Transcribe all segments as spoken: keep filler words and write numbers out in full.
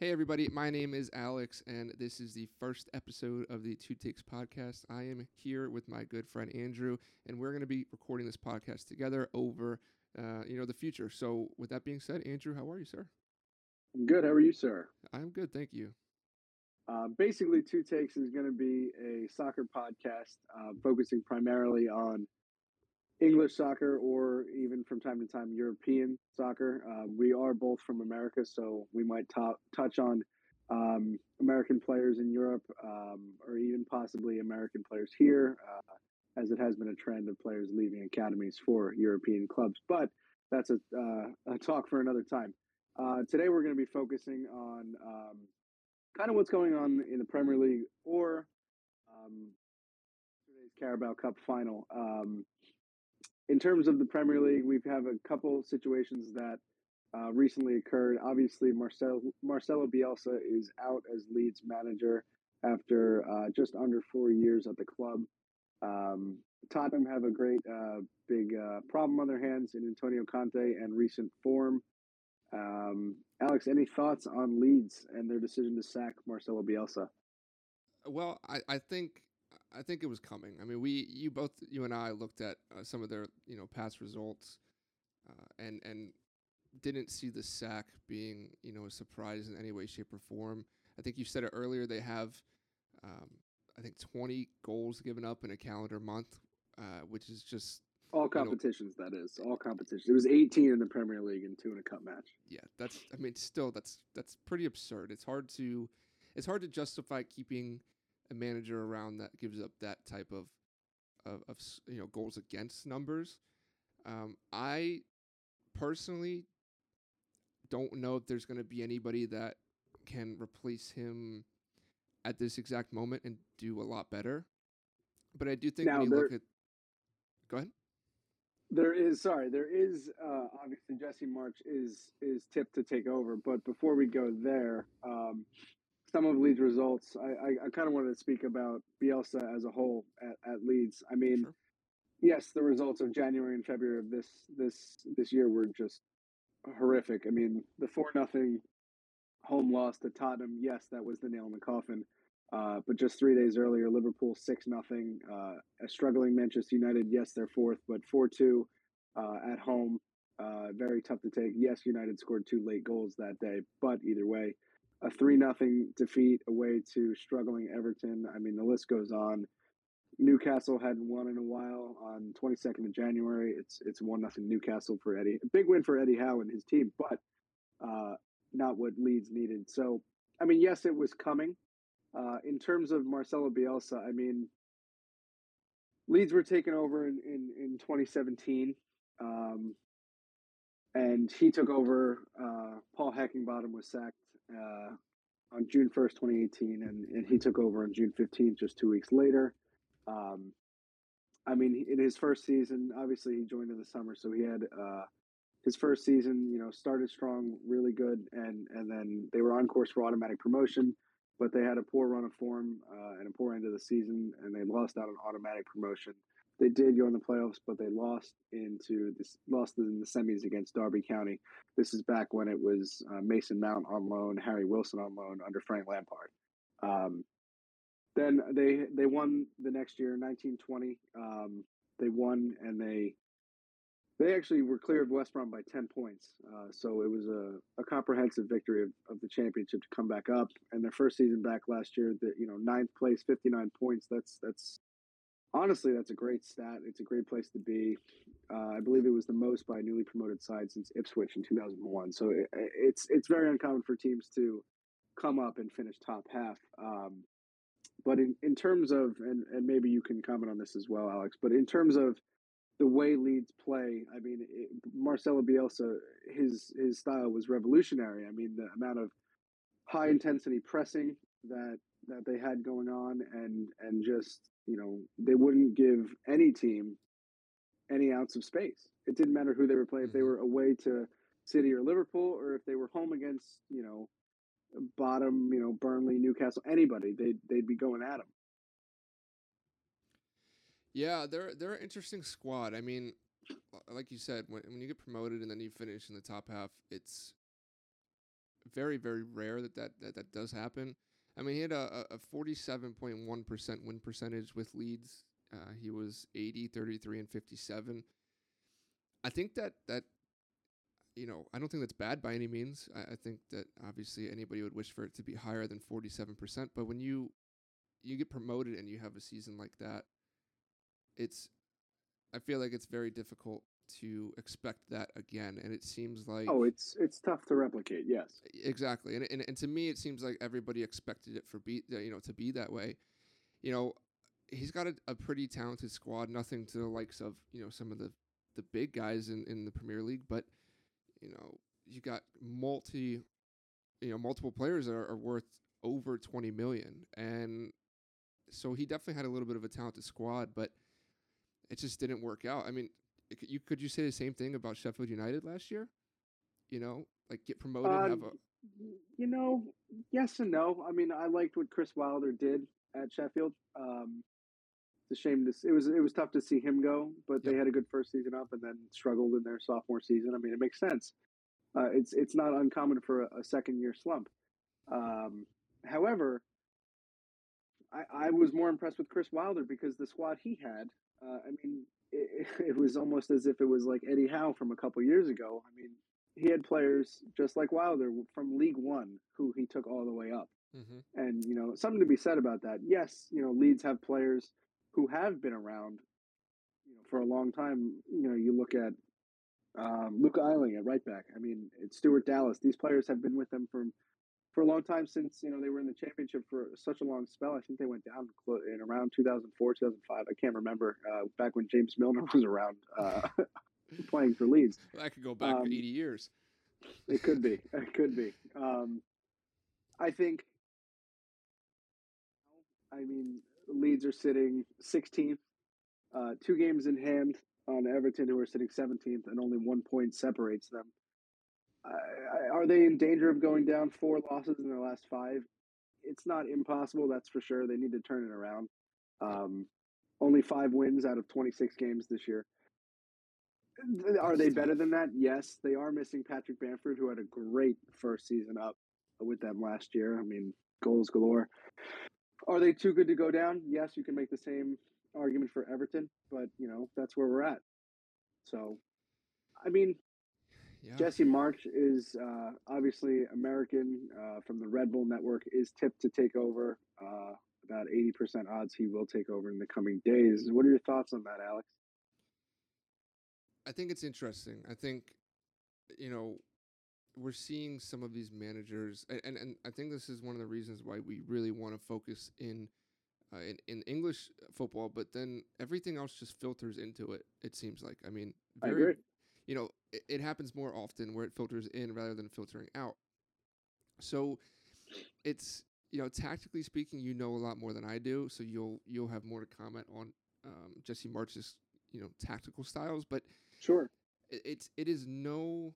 Hey everybody, my name is Alex, and this is the first episode of the Two Takes podcast. I am here with my good friend Andrew, and we're going to be recording this podcast together over, uh, you know, the future. So with that being said, Andrew, how are you, sir? I'm good. How are you, sir? I'm good. Thank you. Uh, basically, Two Takes is going to be a soccer podcast uh, focusing primarily on English soccer, or even from time to time, European soccer. Uh, we are both from America, so we might t- touch on um, American players in Europe, um, or even possibly American players here, uh, as it has been a trend of players leaving academies for European clubs. But that's a, uh, a talk for another time. Uh, today, we're going to be focusing on um, kind of what's going on in the Premier League, or um, today's Carabao Cup final. Um, In terms of the Premier League, we've have a couple situations that uh, recently occurred. Obviously, Marcelo Marcelo Bielsa is out as Leeds manager after uh, just under four years at the club. Um, Tottenham have a great uh, big uh, problem on their hands in Antonio Conte and recent form. Um, Alex, any thoughts on Leeds and their decision to sack Marcelo Bielsa? Well, I, I think. I think it was coming. I mean, we, you both, you and I looked at uh, some of their, you know, past results, uh, and and didn't see the sack being, you know, a surprise in any way, shape, or form. I think you said it earlier. They have, um, I think, twenty goals given up in a calendar month, uh, which is just all competitions. You know, that is all competitions. It was eighteen in the Premier League and two in a cup match. Yeah, that's. I mean, still, that's that's pretty absurd. It's hard to, it's hard to justify keeping a manager around that gives up that type of, of, of you know, goals against numbers. Um, I personally don't know if there's going to be anybody that can replace him at this exact moment and do a lot better. But I do think now when you look at, go ahead. There is sorry, there is uh, obviously Jesse Marsch is is tipped to take over. But before we go there, Um, some of Leeds' results, I, I, I kind of wanted to speak about Bielsa as a whole at, at Leeds. I mean, sure. Yes, the results of January and February of this this this year were just horrific. I mean, the four nothing home loss to Tottenham, yes, that was the nail in the coffin. Uh, but just three days earlier, Liverpool six nothing. Uh, a struggling Manchester United, yes, they're fourth, but four two uh, at home. Uh, very tough to take. Yes, United scored two late goals that day, but either way, a three nothing defeat away to struggling Everton. I mean, the list goes on. Newcastle hadn't won in a while. On twenty-second of January, it's it's one nothing Newcastle for Eddie. A big win for Eddie Howe and his team, but uh, not what Leeds needed. So, I mean, yes, it was coming. Uh, in terms of Marcelo Bielsa, I mean, Leeds were taken over in, in, in twenty seventeen. Um, and he took over. Uh, Paul Heckingbottom was sacked Uh, on June first, twenty eighteen, and, and he took over on June fifteenth, just two weeks later. Um, I mean, in his first season, obviously he joined in the summer, so he had uh, his first season, you know, started strong, really good, and, and then they were on course for automatic promotion, but they had a poor run of form uh, and a poor end of the season, and they lost out on automatic promotion. They did go in the playoffs, but they lost into this lost in the semis against Derby County. This is back when it was uh, Mason Mount on loan, Harry Wilson on loan under Frank Lampard. Um, then they they won the next year, nineteen twenty. Um, they won, and they they actually were clear of West Brom by ten points. Uh, so it was a, a comprehensive victory of, of the championship to come back up. And their first season back last year, the you know ninth place, fifty-nine points. That's that's. Honestly, that's a great stat. It's a great place to be. Uh, I believe it was the most by a newly promoted side since Ipswich in two thousand one. So it, it's it's very uncommon for teams to come up and finish top half. Um, but in, in terms of, and, and maybe you can comment on this as well, Alex, but in terms of the way Leeds play, I mean, it, Marcelo Bielsa, his, his style was revolutionary. I mean, the amount of high-intensity pressing that that they had going on, and and just, you know, they wouldn't give any team any ounce of space. It didn't matter who they were playing, if they were away to City or Liverpool, or if they were home against, you know, bottom, you know, Burnley, Newcastle, anybody, they'd, they'd be going at them. Yeah, they're, they're an interesting squad. I mean, like you said, when, when you get promoted and then you finish in the top half, it's very, very rare that that, that, that does happen. I mean, he had a, a forty-seven point one percent win percentage with Leeds. Uh, he was eighty, thirty-three, and fifty-seven. I think that, that, you know, I don't think that's bad by any means. I, I think that obviously anybody would wish for it to be higher than forty-seven percent. But when you you get promoted and you have a season like that, it's, I feel like it's very difficult to expect that again. And it seems like... Oh, it's it's tough to replicate, yes. Exactly. And and, and to me, it seems like everybody expected it for be, you know, to be that way. You know, he's got a, a pretty talented squad, nothing to the likes of, you know, some of the the big guys in, in the Premier League, but you know, you got multi, you know, multiple players that are, are worth over twenty million. And so he definitely had a little bit of a talented squad, but it just didn't work out. I mean, it, you could you say the same thing about Sheffield United last year? You know, like get promoted, uh, have a... You know, yes and no. I mean, I liked what Chris Wilder did at Sheffield. Um, It's a shame to see. It was it was tough to see him go, but yep. They had a good first season up and then struggled in their sophomore season. I mean, it makes sense. Uh, it's it's not uncommon for a, a second year slump. Um, however, I, I was more impressed with Chris Wilder because the squad he had. Uh, I mean, it, it was almost as if it was like Eddie Howe from a couple years ago. I mean, he had players just like Wilder from League One who he took all the way up, mm-hmm. and you know, something to be said about that. Yes, you know, Leeds have players who have been around, you know, for a long time. You know, you look at um, Luke Ayling at right back. I mean, it's Stuart Dallas. These players have been with them from for a long time since, you know, they were in the championship for such a long spell. I think they went down in around two thousand four, two thousand five. I can't remember, uh, back when James Milner was around uh, playing for Leeds. Well, that could go back um, eighty years. It could be. It could be. Um, I think, I mean, Leeds are sitting sixteenth, uh, two games in hand on Everton, who are sitting seventeenth, and only one point separates them. Uh, are they in danger of going down? Four losses in their last five? It's not impossible, that's for sure. They need to turn it around. Um, only five wins out of twenty-six games this year. Are they better than that? Yes, they are missing Patrick Bamford, who had a great first season up with them last year. I mean, goals galore. Are they too good to go down? Yes, you can make the same argument for Everton, but, you know, that's where we're at. So, I mean, yeah. Jesse Marsch is uh, obviously American, uh, from the Red Bull Network, is tipped to take over. Uh, about eighty percent odds he will take over in the coming days. What are your thoughts on that, Alex? I think it's interesting. I think, you know, we're seeing some of these managers, and, and, and I think this is one of the reasons why we really want to focus in, uh, in in English football, but then everything else just filters into it, it seems like. I mean, very, I agree. You know, it, it happens more often where it filters in rather than filtering out. So it's, you know, tactically speaking, you know a lot more than I do, so you'll you'll have more to comment on um, Jesse Marsch's, you know, tactical styles, but sure, it, it's it is no...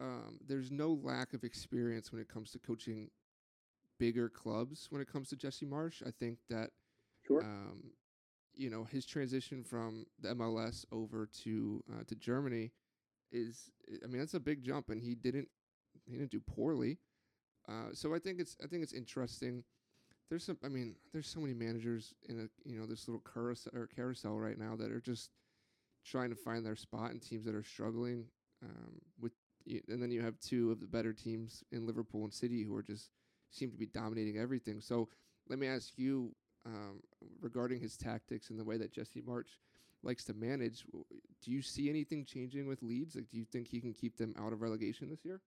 Um, there's no lack of experience when it comes to coaching bigger clubs when it comes to Jesse Marsch. I think that, sure. um, you know, his transition from the M L S over to uh, to Germany is, I mean, that's a big jump, and he didn't he didn't do poorly. Uh, so I think it's I think it's interesting. There's some, I mean, there's so many managers in a you know this little carousel, or carousel right now that are just trying to find their spot in teams that are struggling um, with. And then you have two of the better teams in Liverpool and City who are just seem to be dominating everything. So let me ask you um, regarding his tactics and the way that Jesse Marsch likes to manage. Do you see anything changing with Leeds? Like, do you think he can keep them out of relegation this year?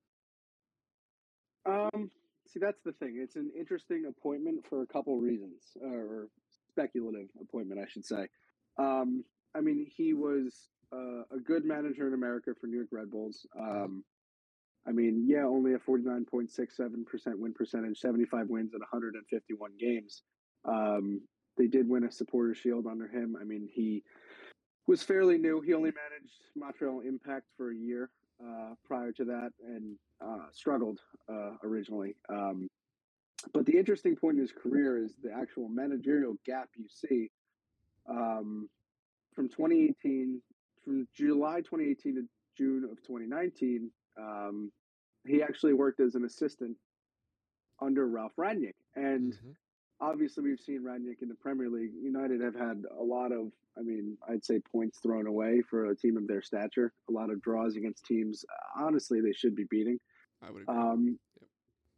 Um, see, that's the thing. It's an interesting appointment for a couple reasons, or speculative appointment, I should say. Um, I mean, he was uh, a good manager in America for New York Red Bulls. Um, I mean, yeah, only a forty-nine point six seven percent win percentage, seventy-five wins in one hundred fifty-one games. Um, they did win a Supporters' Shield under him. I mean, he was fairly new. He only managed Montreal Impact for a year uh, prior to that, and uh, struggled uh, originally. Um, but the interesting point in his career is the actual managerial gap you see um, from twenty eighteen, from July twenty eighteen to June of twenty nineteen. Um, he actually worked as an assistant under Ralf Rangnick. And mm-hmm. obviously we've seen Rangnick in the Premier League. United have had a lot of, I mean, I'd say points thrown away for a team of their stature, a lot of draws against teams, honestly, they should be beating. I would agree. Um, yep.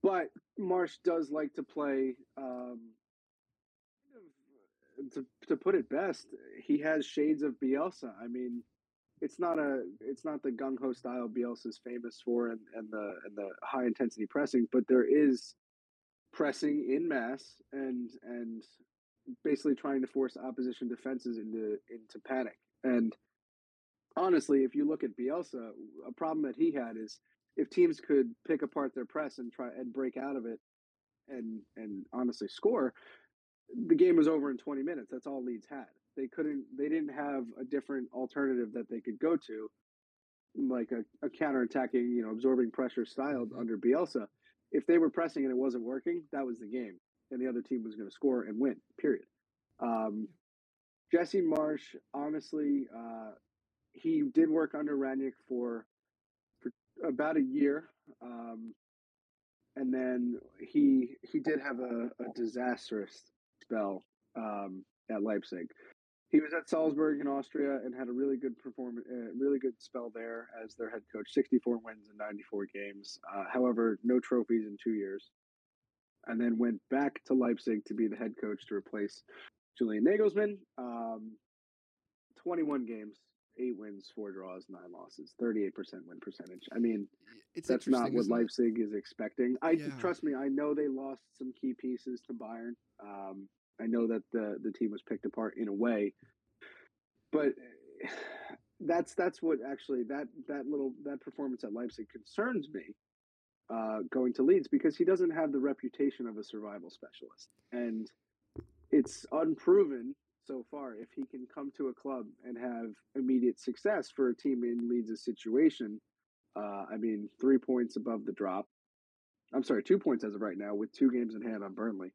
But Marsch does like to play, um, to to put it best, he has shades of Bielsa. I mean, it's not a it's not the gung-ho style Bielsa's famous for and, and the and the high intensity pressing, but there is pressing in mass and and basically trying to force opposition defenses into into panic. And honestly, if you look at Bielsa, a problem that he had is if teams could pick apart their press and try and break out of it and and honestly score, the game was over in twenty minutes. That's all Leeds had. They couldn't. They didn't have a different alternative that they could go to, like a, a counterattacking, you know, absorbing pressure style mm-hmm. under Bielsa. If they were pressing and it wasn't working, that was the game, and the other team was going to score and win. Period. Um, Jesse Marsch, honestly, uh, he did work under Rangnick for for about a year, um, and then he he did have a, a disastrous spell um, at Leipzig. He was at Salzburg in Austria and had a really good performance, uh, really good spell there as their head coach. sixty-four wins in ninety-four games. Uh, however, no trophies in two years. And then went back to Leipzig to be the head coach to replace Julian Nagelsmann. Um, twenty-one games, eight wins, four draws, nine losses, thirty-eight percent win percentage. I mean, it's that's not what Leipzig it? is expecting. I yeah. Trust me, I know they lost some key pieces to Bayern. Um, I know that the, the team was picked apart in a way, but that's that's what actually that that little that performance at Leipzig concerns me uh, going to Leeds, because he doesn't have the reputation of a survival specialist, and it's unproven so far if he can come to a club and have immediate success for a team in Leeds' situation. Uh, I mean, three points above the drop. I'm sorry, two points as of right now, with two games in hand on Burnley.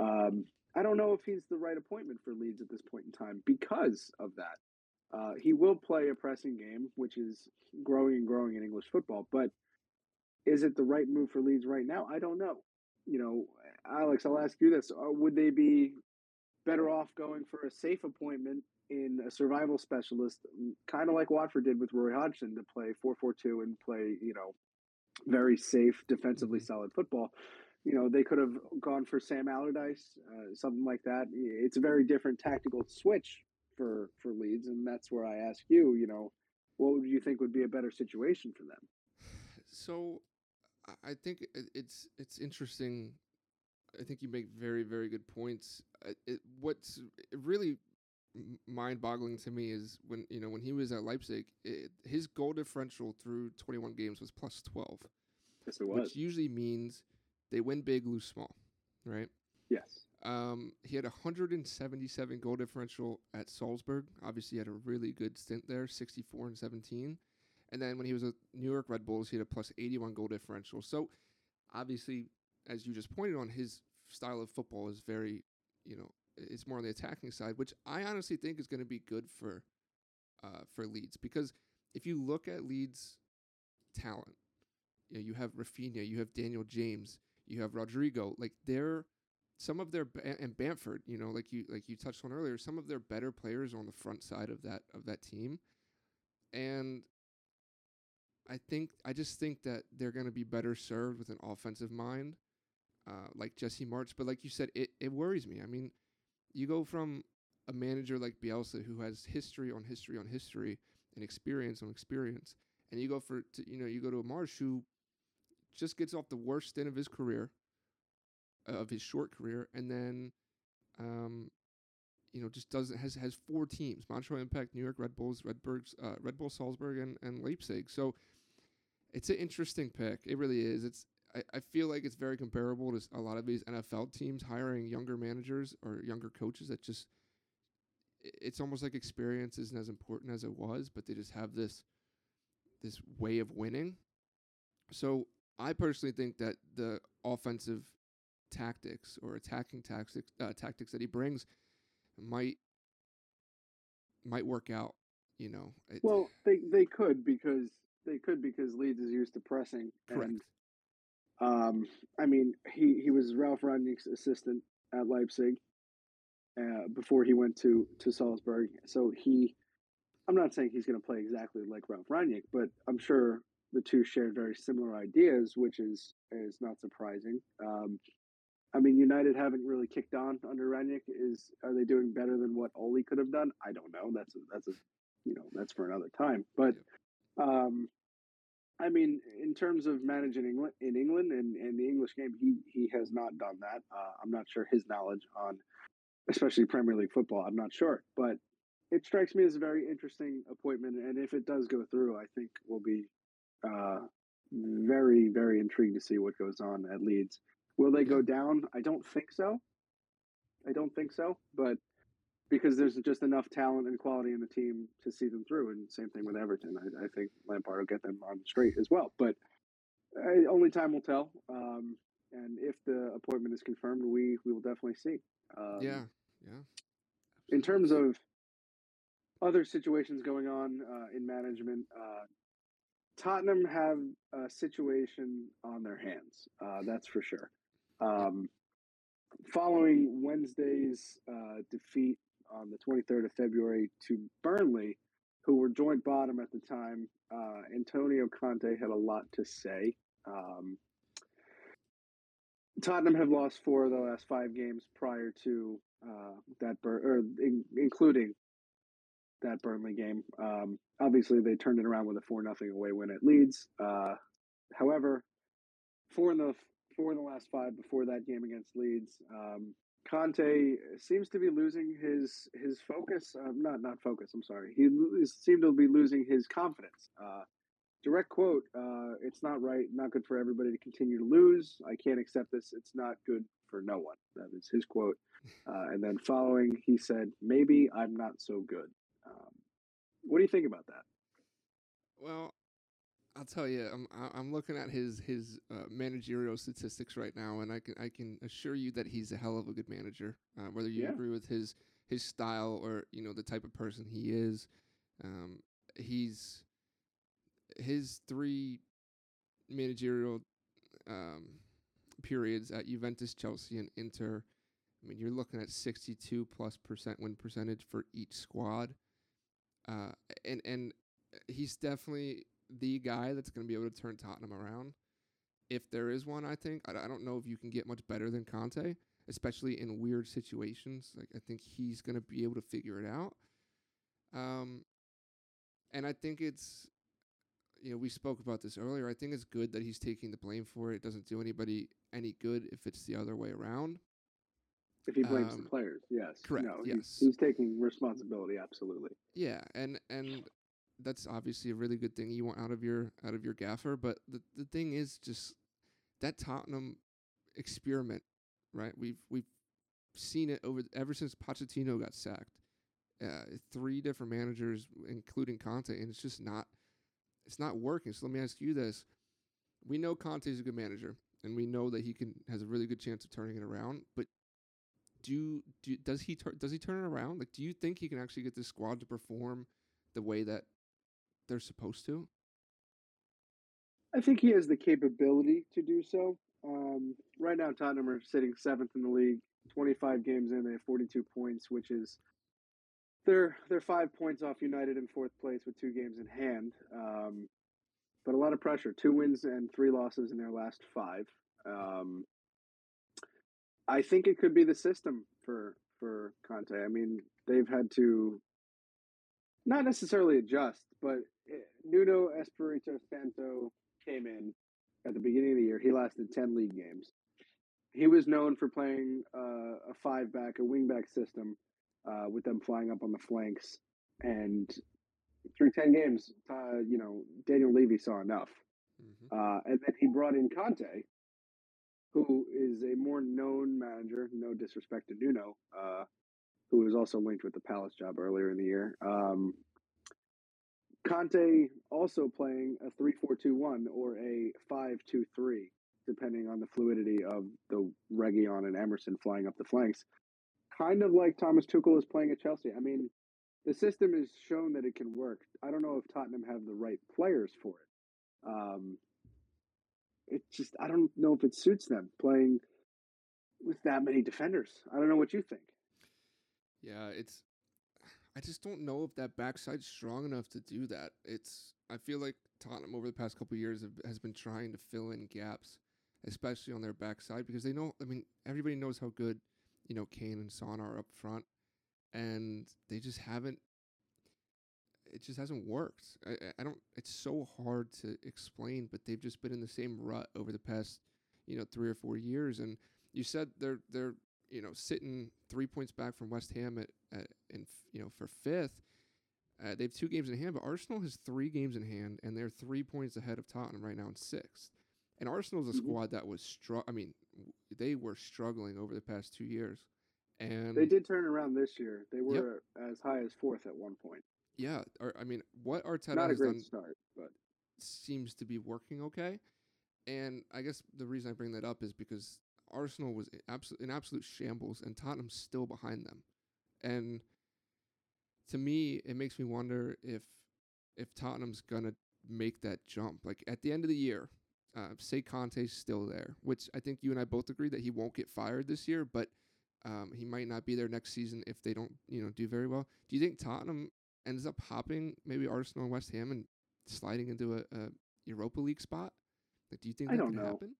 Um, I don't know if he's the right appointment for Leeds at this point in time because of that. Uh, he will play a pressing game, which is growing and growing in English football. But is it the right move for Leeds right now? I don't know. You know, Alex, I'll ask you this. Uh, would they be better off going for a safe appointment in a survival specialist, kind of like Watford did with Roy Hodgson, to play four four two and play, you know, very safe, defensively solid football? You know, they could have gone for Sam Allardyce, uh, something like that. It's a very different tactical switch for, for Leeds, and that's where I ask you, you know, what would you think would be a better situation for them? So I think it's it's interesting. I think you make very, very good points. It, what's really mind-boggling to me is when, you know, when he was at Leipzig, it, his goal differential through twenty-one games was plus twelve. Yes, it was. Which usually means they win big, lose small, right? Yes. Um, he had one hundred seventy-seven goal differential at Salzburg. Obviously, he had a really good stint there, sixty-four and seventeen. And then when he was at New York Red Bulls, he had a plus eighty-one goal differential. So, obviously, as you just pointed on, his style of football is very, you know, it's more on the attacking side, which I honestly think is going to be good for, uh, for Leeds. Because if you look at Leeds' talent, you know, you have Rafinha, you have Daniel James, you have Rodrigo, like they're some of their ba- and Bamford, you know, like you like you touched on earlier, some of their better players on the front side of that of that team. And I think I just think that they're going to be better served with an offensive mind, uh, like Jesse Marsch. But like you said, it, it worries me. I mean, you go from a manager like Bielsa, who has history on history on history and experience on experience, and you go for t- you know you go to a Marsch who just gets off the worst stint of his career, uh, of his short career, and then, um, you know, just doesn't has has four teams: Montreal Impact, New York Red Bulls, Redberg's, uh, Red Bull Salzburg, and, and Leipzig. So, it's an interesting pick. It really is. It's I, I feel like it's very comparable to a lot of these N F L teams hiring younger managers or younger coaches that just it's almost like experience isn't as important as it was, but they just have this this way of winning. So I personally think that the offensive tactics or attacking tactics uh, tactics that he brings might might work out. You know, it, well, they they could because they could because Leeds is used to pressing. Correct. And, um, I mean, he, he was Ralf Rangnick's assistant at Leipzig uh, before he went to, to Salzburg. So he, I'm not saying he's going to play exactly like Ralf Rangnick, but I'm sure the two share very similar ideas, which is, is not surprising. Um, I mean, United haven't really kicked on under Rangnick. Is are they doing better than what Ole could have done? I don't know. That's a, that's a you know that's for another time. But um, I mean, in terms of managing England in England and, and the English game, he he has not done that. Uh, I'm not sure his knowledge on, especially Premier League football. I'm not sure, but it strikes me as a very interesting appointment. And if it does go through, I think we'll be uh, very very intrigued to see what goes on at Leeds. Will they go down? I don't think so. I don't think so, but because there's just enough talent and quality in the team to see them through, and same thing with Everton. I, I think Lampard will get them on straight as well, but I, only time will tell. Um, and if the appointment is confirmed, we, we will definitely see. Um, yeah, yeah. In terms of other situations going on uh, in management, uh, Tottenham have a situation on their hands, uh, that's for sure. Um, following Wednesday's uh, defeat on the twenty-third of February to Burnley, who were joint bottom at the time, uh, Antonio Conte had a lot to say. Um, Tottenham have lost four of the last five games prior to uh, that, Bur- or in- including that Burnley game. Um, obviously, they turned it around with a four nothing away win at Leeds. Uh, however, four in the four in the last five before that game against Leeds, um, Conte seems to be losing his his focus. Uh, not not focus. I'm sorry. He lo- seemed to be losing his confidence. Uh, direct quote: uh, "It's not right. Not good for everybody to continue to lose. I can't accept this. It's not good for no one." That is his quote. Uh, and then following, he said, "Maybe I'm not so good." Um, what do you think about that? Well, I'll tell you, I'm I'm looking at his his uh, managerial statistics right now, and I can I can assure you that he's a hell of a good manager. Uh, whether you yeah. agree with his his style or you know the type of person he is, um, he's his three managerial um, periods at Juventus, Chelsea, and Inter. I mean, you're looking at sixty-two plus percent win percentage for each squad. Uh, and, and he's definitely the guy that's going to be able to turn Tottenham around. If there is one, I think. I, I don't know if you can get much better than Conte, especially in weird situations. Like, I think he's going to be able to figure it out. Um, and I think it's, you know, we spoke about this earlier. I think it's good that he's taking the blame for it. It doesn't do anybody any good if it's the other way around. If he blames um, the players, yes. Correct, no, yes. He's, he's taking responsibility, absolutely. Yeah, and and that's obviously a really good thing you want out of your out of your gaffer, but the, the thing is just that Tottenham experiment, right? We've we've seen it over ever since Pochettino got sacked. Uh, three different managers, including Conte, and it's just not it's not working. So let me ask you this. We know Conte's a good manager, and we know that he can has a really good chance of turning it around, but Do, do does he tur- does he turn it around? Like, do you think he can actually get this squad to perform the way that they're supposed to? I think he has the capability to do so. Um, right now, Tottenham are sitting seventh in the league, twenty-five games in, they have forty-two points, which is they're they're five points off United in fourth place with two games in hand. Um, but a lot of pressure, two wins and three losses in their last five. Um, I think it could be the system for, for Conte. I mean, they've had to not necessarily adjust, but it, Nuno Espirito Santo came in at the beginning of the year. He lasted ten league games. He was known for playing uh, a five-back, a wing-back system uh, with them flying up on the flanks. And through ten games, uh, you know, Daniel Levy saw enough. Mm-hmm. Uh, and then he brought in Conte, who is a more known manager, no disrespect to Nuno, uh, who was also linked with the Palace job earlier in the year. Um, Conte also playing a three four two one or a five two three, depending on the fluidity of the Reguilon and Emerson flying up the flanks. Kind of like Thomas Tuchel is playing at Chelsea. I mean, the system has shown that it can work. I don't know if Tottenham have the right players for it. Um, it's just, I don't know if it suits them playing with that many defenders. I don't know what you think. Yeah, it's, I just don't know if that backside's strong enough to do that. It's, I feel like Tottenham over the past couple of years have, has been trying to fill in gaps, especially on their backside, because they know, I mean, everybody knows how good, you know, Kane and Son are up front, and they just haven't, it just hasn't worked. I, I don't, it's so hard to explain, but they've just been in the same rut over the past, you know, three or four years. And you said they're, they're, you know, sitting three points back from West Ham at, at in, you know, for fifth. Uh, they have two games in hand, but Arsenal has three games in hand, and they're three points ahead of Tottenham right now in sixth. And Arsenal's a mm-hmm. squad that was str- I mean, w- they were struggling over the past two years. And they did turn around this year. They were yep. as high as fourth at one point. Yeah, or, I mean, what Arteta Not has a great done start, but. seems to be working okay. And I guess the reason I bring that up is because Arsenal was absol- in absolute shambles, and Tottenham's still behind them. And to me, it makes me wonder if if Tottenham's going to make that jump. Like, at the end of the year, uh, say Conte's still there, which I think you and I both agree that he won't get fired this year, but um, he might not be there next season if they don't, you know, do very well. Do you think Tottenham ends up hopping maybe Arsenal and West Ham and sliding into a, a Europa League spot? Like, do you think that I don't could know. happen?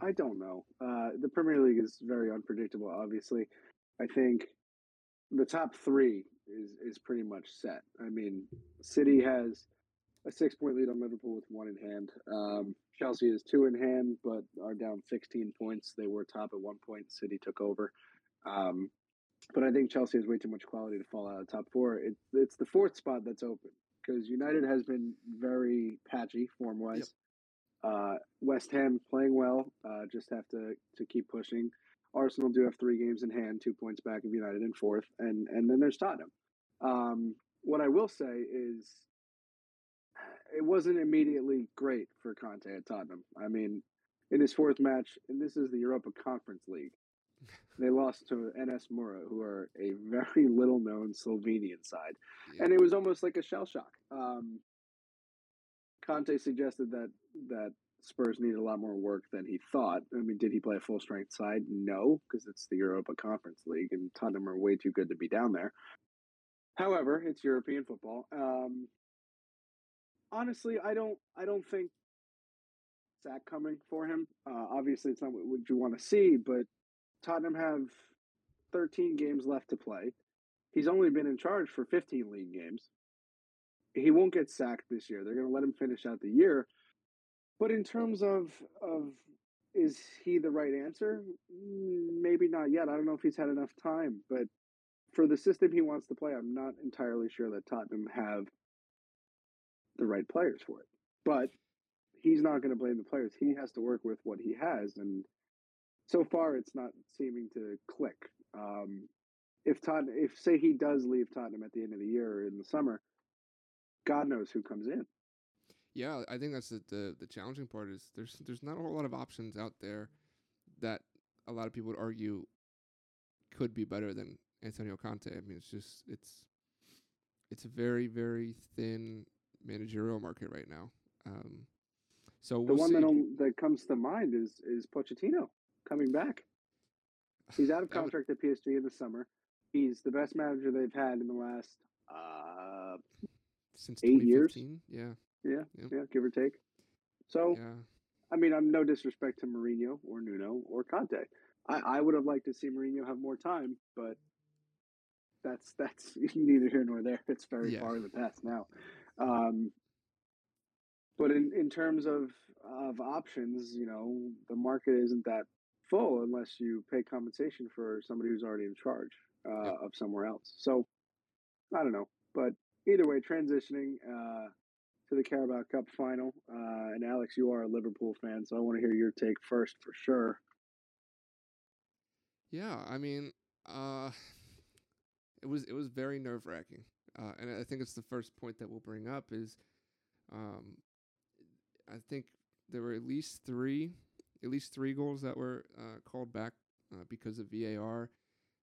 I don't know. Uh, the Premier League is very unpredictable, obviously. I think the top three is, is pretty much set. I mean, City has a six-point lead on Liverpool with one in hand. Um, Chelsea is two in hand, but are down sixteen points. They were top at one point. City took over. Um, But I think Chelsea has way too much quality to fall out of the top four. It, it's the fourth spot that's open because United has been very patchy form-wise. Yep. Uh, West Ham playing well, uh, just have to, to keep pushing. Arsenal do have three games in hand, two points back of United in fourth, and, and then there's Tottenham. Um, what I will say is it wasn't immediately great for Conte at Tottenham. I mean, in his fourth match, and this is the Europa Conference League, they lost to N S Mora, who are a very little-known Slovenian side. Yeah. And it was almost like a shell shock. Um, Conte suggested that that Spurs needed a lot more work than he thought. I mean, did he play a full-strength side? No, because it's the Europa Conference League, and Tottenham are way too good to be down there. However, it's European football. Um, honestly, I don't. I don't think sack coming for him. Uh, obviously, it's not what you want to see, but Tottenham have thirteen games left to play. He's only been in charge for fifteen league games. He won't get sacked this year. They're going to let him finish out the year. But in terms of of is he the right answer? Maybe not yet. I don't know if he's had enough time. But for the system he wants to play, I'm not entirely sure that Tottenham have the right players for it. But he's not going to blame the players. He has to work with what he has, and so far, it's not seeming to click. Um, if Tottenham, if say he does leave Tottenham at the end of the year or in the summer, God knows who comes in. Yeah, I think that's the, the the challenging part is there's there's not a whole lot of options out there that a lot of people would argue could be better than Antonio Conte. I mean, it's just it's it's a very very thin managerial market right now. Um, so the we'll one see. that that comes to mind is is Pochettino. Coming back. He's out of contract at P S G in the summer. He's the best manager they've had in the last uh, since eight years. Yeah. yeah, yeah, yeah, give or take. So, yeah. I mean, I'm no disrespect to Mourinho or Nuno or Conte. I, I would have liked to see Mourinho have more time, but that's that's neither here nor there. It's very yeah. far in the past now. Um, but in in terms of of options, you know, the market isn't that full unless you pay compensation for somebody who's already in charge uh, yep. of somewhere else. So I don't know, but either way, transitioning uh, to the Carabao Cup final. Uh, and Alex, you are a Liverpool fan, so I want to hear your take first for sure. Yeah, I mean, uh, it was it was very nerve wracking, uh, and I think it's the first point that we'll bring up is, um, I think there were at least three. At least three goals that were uh, called back uh, because of V A R.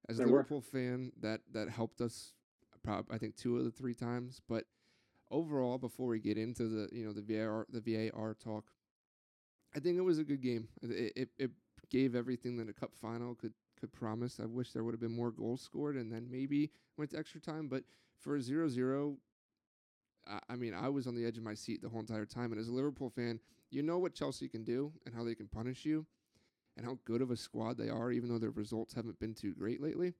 As a Liverpool fan, that that helped us. Prob- I think two of the three times. But overall, before we get into the you know the V A R the V A R talk, I think it was a good game. It it, it gave everything that a cup final could could promise. I wish there would have been more goals scored, and then maybe went to extra time. But for a zero zero, I, I mean, I was on the edge of my seat the whole entire time. And as a Liverpool fan, you know what Chelsea can do and how they can punish you, and how good of a squad they are, even though their results haven't been too great lately.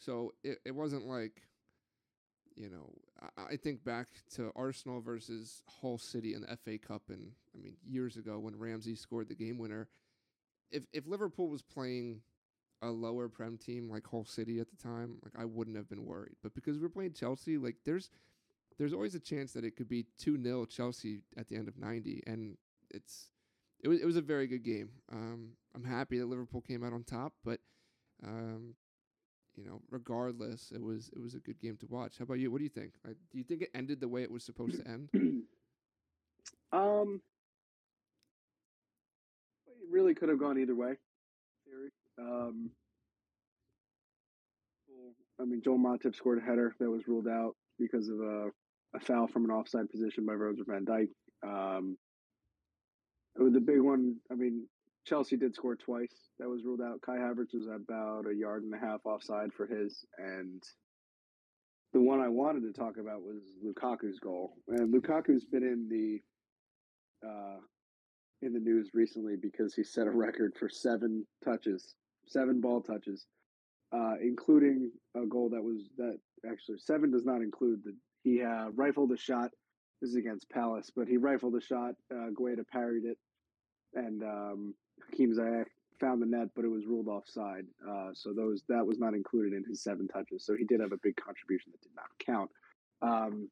So it, it wasn't like, you know, I, I think back to Arsenal versus Hull City in the F A Cup, and I mean, years ago when Ramsey scored the game winner. If if Liverpool was playing a lower Prem team like Hull City at the time, like, I wouldn't have been worried. But because we're playing Chelsea, like, there's there's always a chance that it could be two nil Chelsea at the end of ninety, and it's it was it was a very good game. Um, I'm happy that Liverpool came out on top, but um, you know, regardless, it was it was a good game to watch. How about you? What do you think? Like, do you think it ended the way it was supposed to end? Um, it really could have gone either way. Um, I mean, Joel Matip scored a header that was ruled out because of a, a foul from an offside position by Virgil van Dijk. Um, it was the big one. I mean, Chelsea did score twice. That was ruled out. Kai Havertz was about a yard and a half offside for his. And the one I wanted to talk about was Lukaku's goal. And Lukaku's been in the uh, in the news recently because he set a record for seven touches, seven ball touches, uh, including a goal that was that actually seven does not include the he uh, rifled a shot. This is against Palace, but he rifled a shot. Uh, Guaita parried it, and um, Hakim Ziyech found the net, but it was ruled offside. Uh, so those that was not included in his seven touches. So he did have a big contribution that did not count. Um,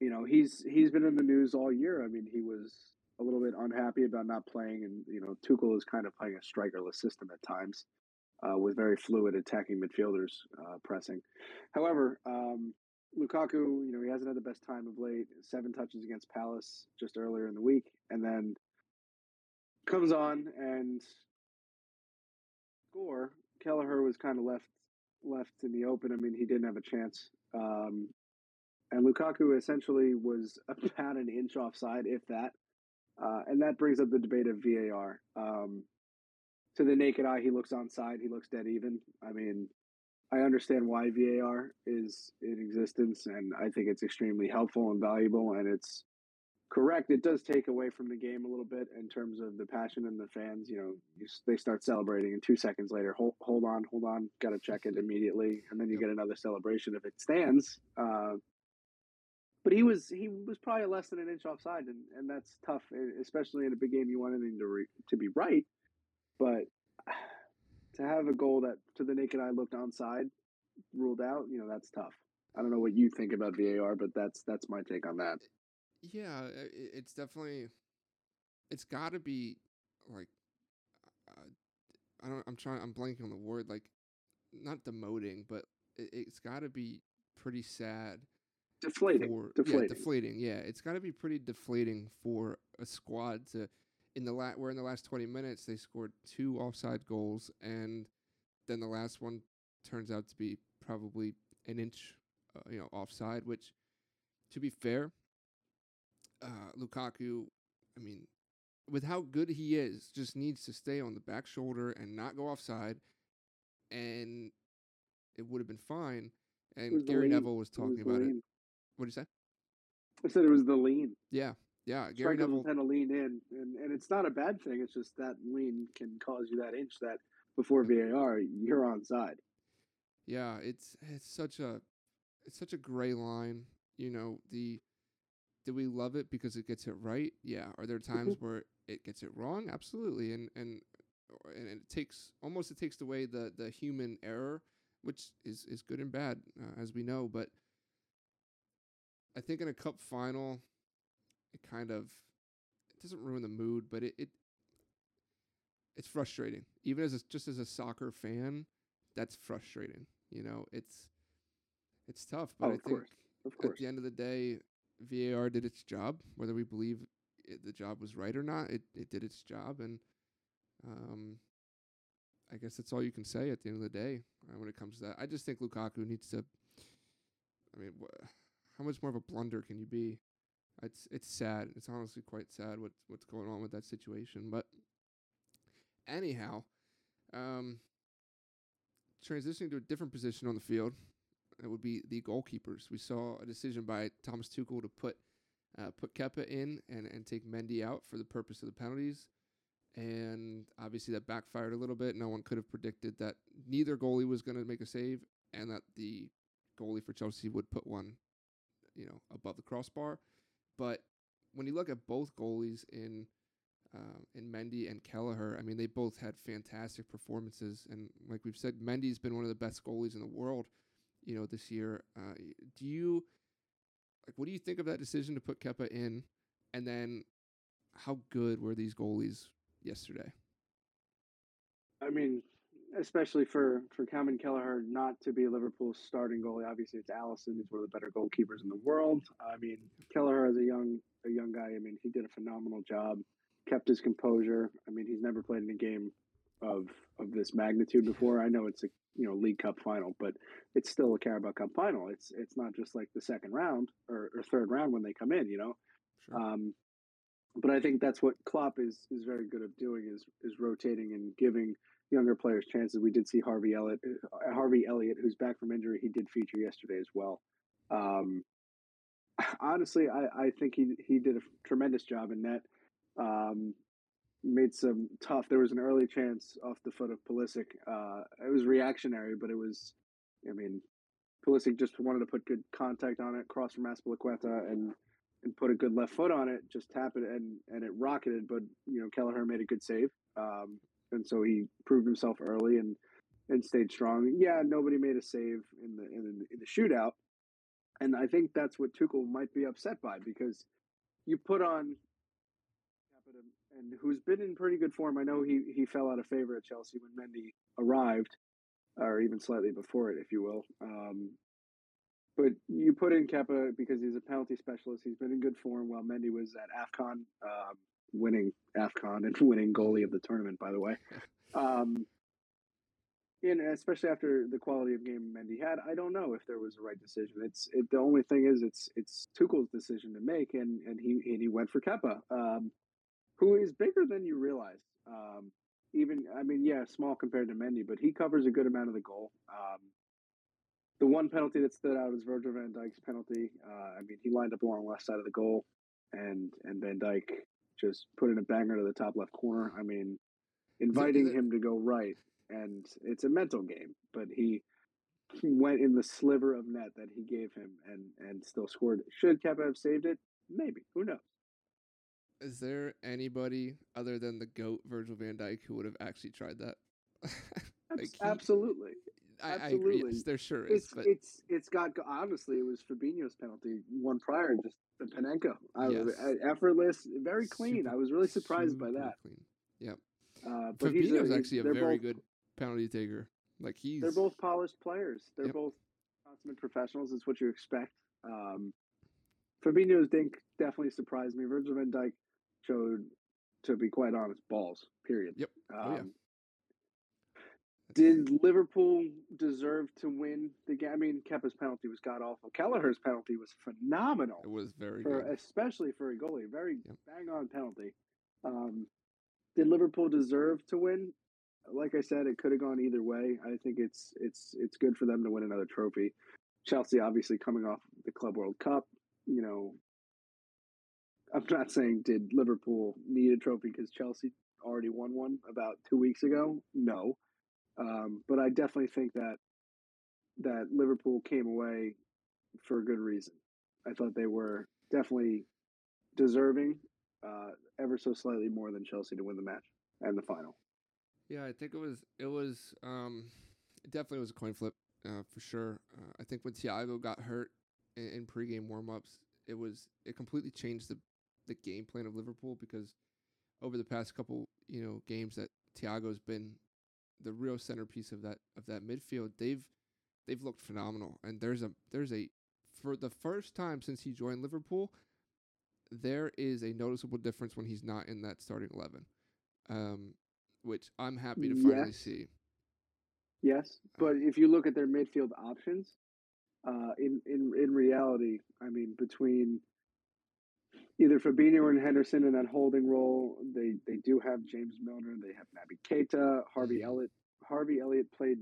you know, he's he's been in the news all year. I mean, he was a little bit unhappy about not playing, and you know, Tuchel is kind of playing a strikerless system at times, uh, with very fluid attacking midfielders uh, pressing. However, um, Lukaku, you know, he hasn't had the best time of late. Seven touches against Palace just earlier in the week, and then comes on and score. Kelleher was kind of left left in the open. I mean, he didn't have a chance. Um, and Lukaku essentially was about an inch offside, if that. Uh, and that brings up the debate of V A R. Um, to the naked eye, he looks onside. He looks dead even. I mean, I understand why V A R is in existence, and I think it's extremely helpful and valuable, and it's correct. It does take away from the game a little bit in terms of the passion and the fans. You know, you, they start celebrating, and two seconds later, hold, hold on, hold on, got to check it immediately, and then you get another celebration if it stands. Uh, But he was he was probably less than an inch offside, and, and that's tough, especially in a big game. You want anything to re, to be right, but to have a goal that to the naked eye looked onside, ruled out, you know, that's tough. I don't know what you think about V A R, but that's that's my take on that. Yeah, it's definitely it's got to be like uh, I don't I'm trying I'm blanking on the word, like, not demoting, but it, it's got to be pretty sad. Deflating. For, deflating. Yeah, deflating. Yeah, it's got to be pretty deflating for a squad to, in the la- where in the last twenty minutes they scored two offside goals, and then the last one turns out to be probably an inch, uh, you know, offside. Which, to be fair, uh, Lukaku, I mean, with how good he is, just needs to stay on the back shoulder and not go offside, and it would have been fine. And Gary Neville was talking about it. What did you say? I said it was the lean. Yeah, yeah. Gary Neville kind of lean in, and, and it's not a bad thing. It's just that lean can cause you that inch that before V A R you're onside. Yeah, it's it's such a it's such a gray line. You know, the do we love it because it gets it right? Yeah. Are there times where it gets it wrong? Absolutely, and and and it takes almost it takes away the the human error, which is is good and bad, uh, as we know, but I think in a cup final, it kind of it doesn't ruin the mood, but it, it it's frustrating. Even as a, just as a soccer fan, that's frustrating. You know, it's it's tough, but oh, I think course. Of course. At the end of the day, V A R did its job. Whether we believe it, the job was right or not, it it did its job, and um, I guess that's all you can say at the end of the day uh, when it comes to that. I just think Lukaku needs to. I mean. Wh- how much more of a blunder can you be? It's it's sad. It's honestly quite sad what's what's going on with that situation. But anyhow, um, transitioning to a different position on the field, it would be the goalkeepers. We saw a decision by Thomas Tuchel to put uh, put Kepa in and, and take Mendy out for the purpose of the penalties. And obviously that backfired a little bit. No one could have predicted that neither goalie was going to make a save and that the goalie for Chelsea would put one, you know, above the crossbar. But when you look at both goalies in um, in Mendy and Kelleher, I mean, they both had fantastic performances. And like we've said, Mendy's been one of the best goalies in the world, you know, this year. Uh, do you, like, what do you think of that decision to put Kepa in? And then how good were these goalies yesterday? I mean, especially for, for Caoimhín Kelleher not to be Liverpool's starting goalie. Obviously, it's Alisson. He's one of the better goalkeepers in the world. I mean, Kelleher as a young a young guy, I mean, he did a phenomenal job, kept his composure. I mean, he's never played in a game of of this magnitude before. I know it's a you know League Cup final, but it's still a Carabao Cup final. It's it's not just like the second round or, or third round when they come in, you know. Sure. Um, but I think that's what Klopp is is very good at doing is is rotating and giving younger players chances. We did see Harvey Elliott, uh, Harvey Elliott, who's back from injury. He did feature yesterday as well. Um, honestly, I, I think he he did a tremendous job in net. Um, made some tough. There was an early chance off the foot of Pulisic. Uh, it was reactionary, but it was. I mean, Pulisic just wanted to put good contact on it, cross from Aspilicueta, and. and put a good left foot on it, just tap it, and, and it rocketed. But, you know, Kelleher made a good save. Um, and so he proved himself early and, and stayed strong. Yeah, nobody made a save in the, in, in the shootout. And I think that's what Tuchel might be upset by, because you put on and who's been in pretty good form. I know he, he fell out of favor at Chelsea when Mendy arrived, or even slightly before it, if you will. Um, But you put in Kepa because he's a penalty specialist. He's been in good form while Mendy was at AFCON, uh, winning AFCON and winning goalie of the tournament, by the way. Um, and especially after the quality of game Mendy had, I don't know if there was a right decision. It's it, the only thing is it's it's Tuchel's decision to make, and, and he and he went for Kepa, um, who is bigger than you realize. Um, even I mean, yeah, small compared to Mendy, but he covers a good amount of the goal. Um, The one penalty that stood out is Virgil van Dijk's penalty. Uh, I mean, he lined up along the left side of the goal, and and Van Dijk just put in a banger to the top left corner. I mean, inviting him to go right, and it's a mental game. But he, he went in the sliver of net that he gave him and, and still scored. Should Kepa have saved it? Maybe. Who knows? Is there anybody other than the GOAT, Virgil van Dijk, who would have actually tried that? like Absolutely. He... I, Absolutely. I agree. Yes, there sure is. It's but... it's it's got honestly. It was Fabinho's penalty one prior, just the Panenka. I yes. was effortless, very clean. Super, I was really surprised by that. Clean. Yeah, uh, but Fabinho's he's, actually he's, a very both, good penalty taker. Like he's they're both polished players. They're yep. both consummate professionals. It's what you expect. Um, Fabinho's dink definitely surprised me. Virgil van Dijk showed, to be quite honest, balls. Period. Yep. Um, oh, yeah. Did Liverpool deserve to win the game? I mean, Kepa's penalty was god-awful. Kelleher's penalty was phenomenal. It was very for, good. Especially for a goalie. Very yep. bang-on penalty. Um, did Liverpool deserve to win? Like I said, it could have gone either way. I think it's it's it's good for them to win another trophy. Chelsea, obviously, coming off the Club World Cup. You know, I'm not saying did Liverpool need a trophy because Chelsea already won one about two weeks ago. No. Um, but I definitely think that that Liverpool came away for a good reason. I thought they were definitely deserving, uh, ever so slightly more than Chelsea to win the match and the final. Yeah, I think it was it was um, it definitely was a coin flip uh, for sure. Uh, I think when Thiago got hurt in, in pregame warmups, it was it completely changed the the game plan of Liverpool, because over the past couple you know games that Thiago's been the real centerpiece of that of that midfield, they've they've looked phenomenal. And there's a there's a for the first time since he joined Liverpool, there is a noticeable difference when he's not in that starting eleven, um, which I'm happy to yes. finally see. Yes, but uh, if you look at their midfield options, uh, in, in, in reality, I mean, between either Fabinho and Henderson in that holding role, they, they do have James Milner, they have Naby Keita, Harvey Elliott. Harvey Elliott played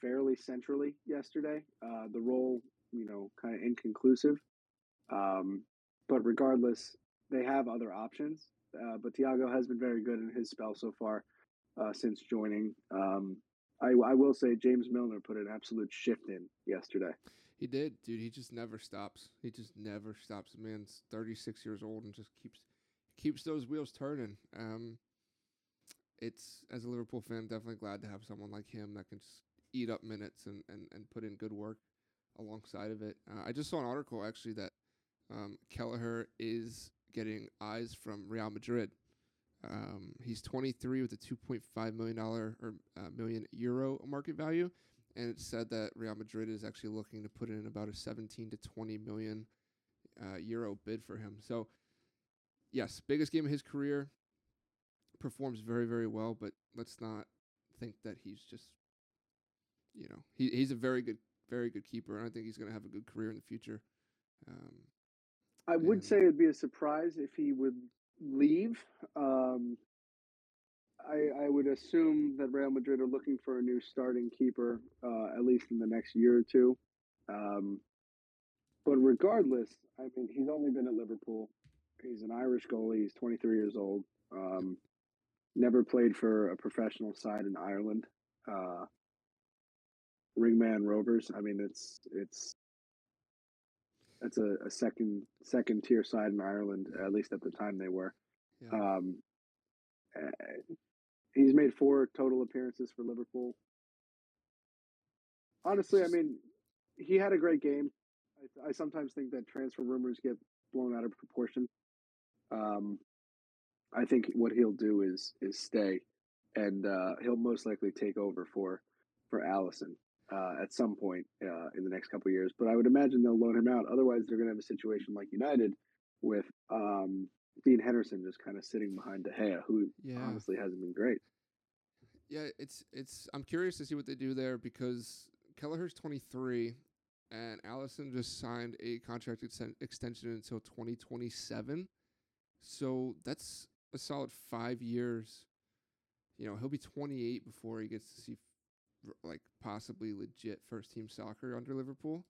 fairly centrally yesterday. Uh, the role, you know, kind of inconclusive. Um, but regardless, they have other options. Uh, but Thiago has been very good in his spell so far uh, since joining. Um, I, I will say James Milner put an absolute shift in yesterday. He did, dude. He just never stops. He just never stops. The man's thirty-six years old and just keeps keeps those wheels turning. Um, it's, as a Liverpool fan, definitely glad to have someone like him that can just eat up minutes and, and, and put in good work alongside of it. Uh, I just saw an article, actually, that um, Kelleher is getting eyes from Real Madrid. Um, he's twenty-three with a two point five million dollars or uh, million euro market value, and it's said that Real Madrid is actually looking to put in about a seventeen to twenty million uh, euro bid for him. So, yes, biggest game of his career. Performs very, very well, but let's not think that he's just, you know, he he's a very good, very good keeper, and I think he's going to have a good career in the future. Um, I would say it'd be a surprise if he would leave. Um, I, I would assume that Real Madrid are looking for a new starting keeper, uh, at least in the next year or two. Um, but regardless, I mean, he's only been at Liverpool. He's an Irish goalie. He's twenty-three years old. Um, never played for a professional side in Ireland. Uh, Ringman Rovers. I mean, it's it's. That's a, a second second tier side in Ireland, at least at the time they were. Yeah. Um, he's made four total appearances for Liverpool. Honestly, I mean, he had a great game. I, I sometimes think that transfer rumors get blown out of proportion. Um, I think what he'll do is is stay, and uh, he'll most likely take over for for Alisson. Uh, at some point uh, in the next couple of years. But I would imagine they'll loan him out. Otherwise, they're going to have a situation like United with um, Dean Henderson just kind of sitting behind De Gea, who yeah. honestly hasn't been great. Yeah, it's it's. I'm curious to see what they do there, because Kelleher's twenty-three, and Alisson just signed a contract ex- extension until twenty twenty-seven. So that's a solid five years. You know, he'll be twenty-eight before he gets to see like possibly legit first team soccer under Liverpool.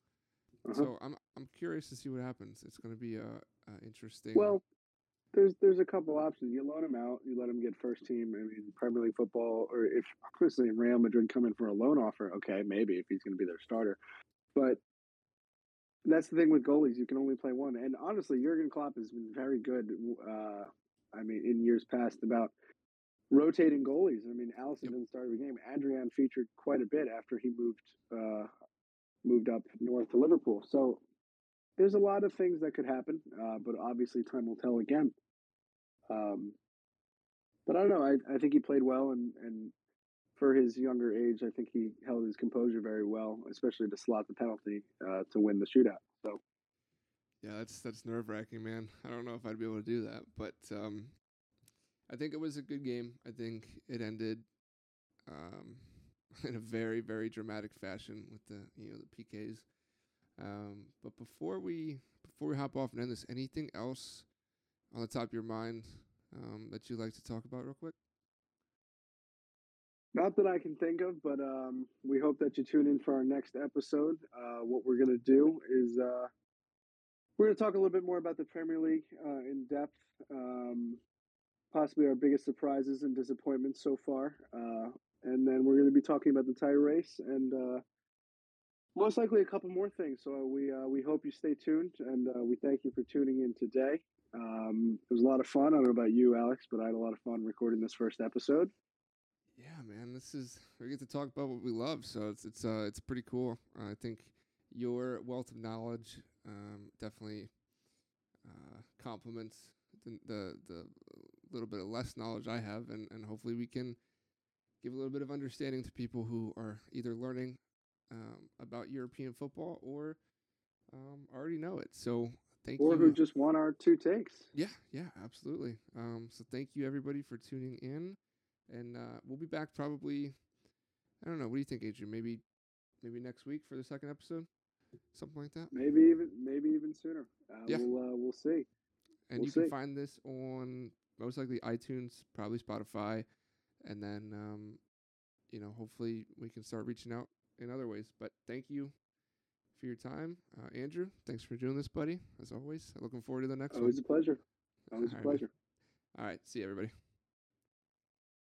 Uh-huh. So I'm I'm curious to see what happens. It's going to be a, a interesting. Well, there's there's a couple options. You loan him out. You let him get first team. I mean, Premier League football, or if obviously Real Madrid come in for a loan offer, okay, maybe if he's going to be their starter. But that's the thing with goalies. You can only play one. And honestly, Jurgen Klopp has been very good. Uh, I mean, in years past about. Rotating goalies. I mean, Alisson yep. didn't start every game. Adrian featured quite a bit after he moved uh, moved up north to Liverpool. So there's a lot of things that could happen, uh, but obviously time will tell again. Um, but I don't know. I, I think he played well, and, and for his younger age, I think he held his composure very well, especially to slot the penalty uh, to win the shootout. So yeah, that's that's nerve-wracking, man. I don't know if I'd be able to do that, but. Um... I think it was a good game. I think it ended um, in a very, very dramatic fashion with the you know the P Ks. Um, but before we before we hop off and end this, anything else on the top of your mind um, that you'd like to talk about real quick? Not that I can think of, but um, we hope that you tune in for our next episode. Uh, what we're gonna do is uh, we're gonna talk a little bit more about the Premier League uh, in depth. Um, Possibly our biggest surprises and disappointments so far. Uh, and then we're going to be talking about the tire race and uh, most likely a couple more things. So we uh, we hope you stay tuned, and uh, we thank you for tuning in today. Um, it was a lot of fun. I don't know about you, Alex, but I had a lot of fun recording this first episode. Yeah, man, this is we get to talk about what we love, so it's it's uh, it's pretty cool. Uh, I think your wealth of knowledge um, definitely uh, complements the the. the little bit of less knowledge I have, and, and hopefully we can give a little bit of understanding to people who are either learning um, about European football or um, already know it. So thank or you. Or who just want our two takes. Yeah, yeah, absolutely. Um, so thank you, everybody, for tuning in. And uh, we'll be back probably, I don't know, what do you think, Adrian? Maybe maybe next week for the second episode? something like that. Maybe even maybe even sooner. Uh, yeah. We'll uh, we'll see. And we'll you see. can find this on most likely iTunes, probably Spotify, and then um, you know, hopefully we can start reaching out in other ways. But thank you for your time, uh, Andrew. Thanks for doing this, buddy. As always, looking forward to the next. Always one. Always a pleasure. Always All a right. pleasure. All right. See you, everybody.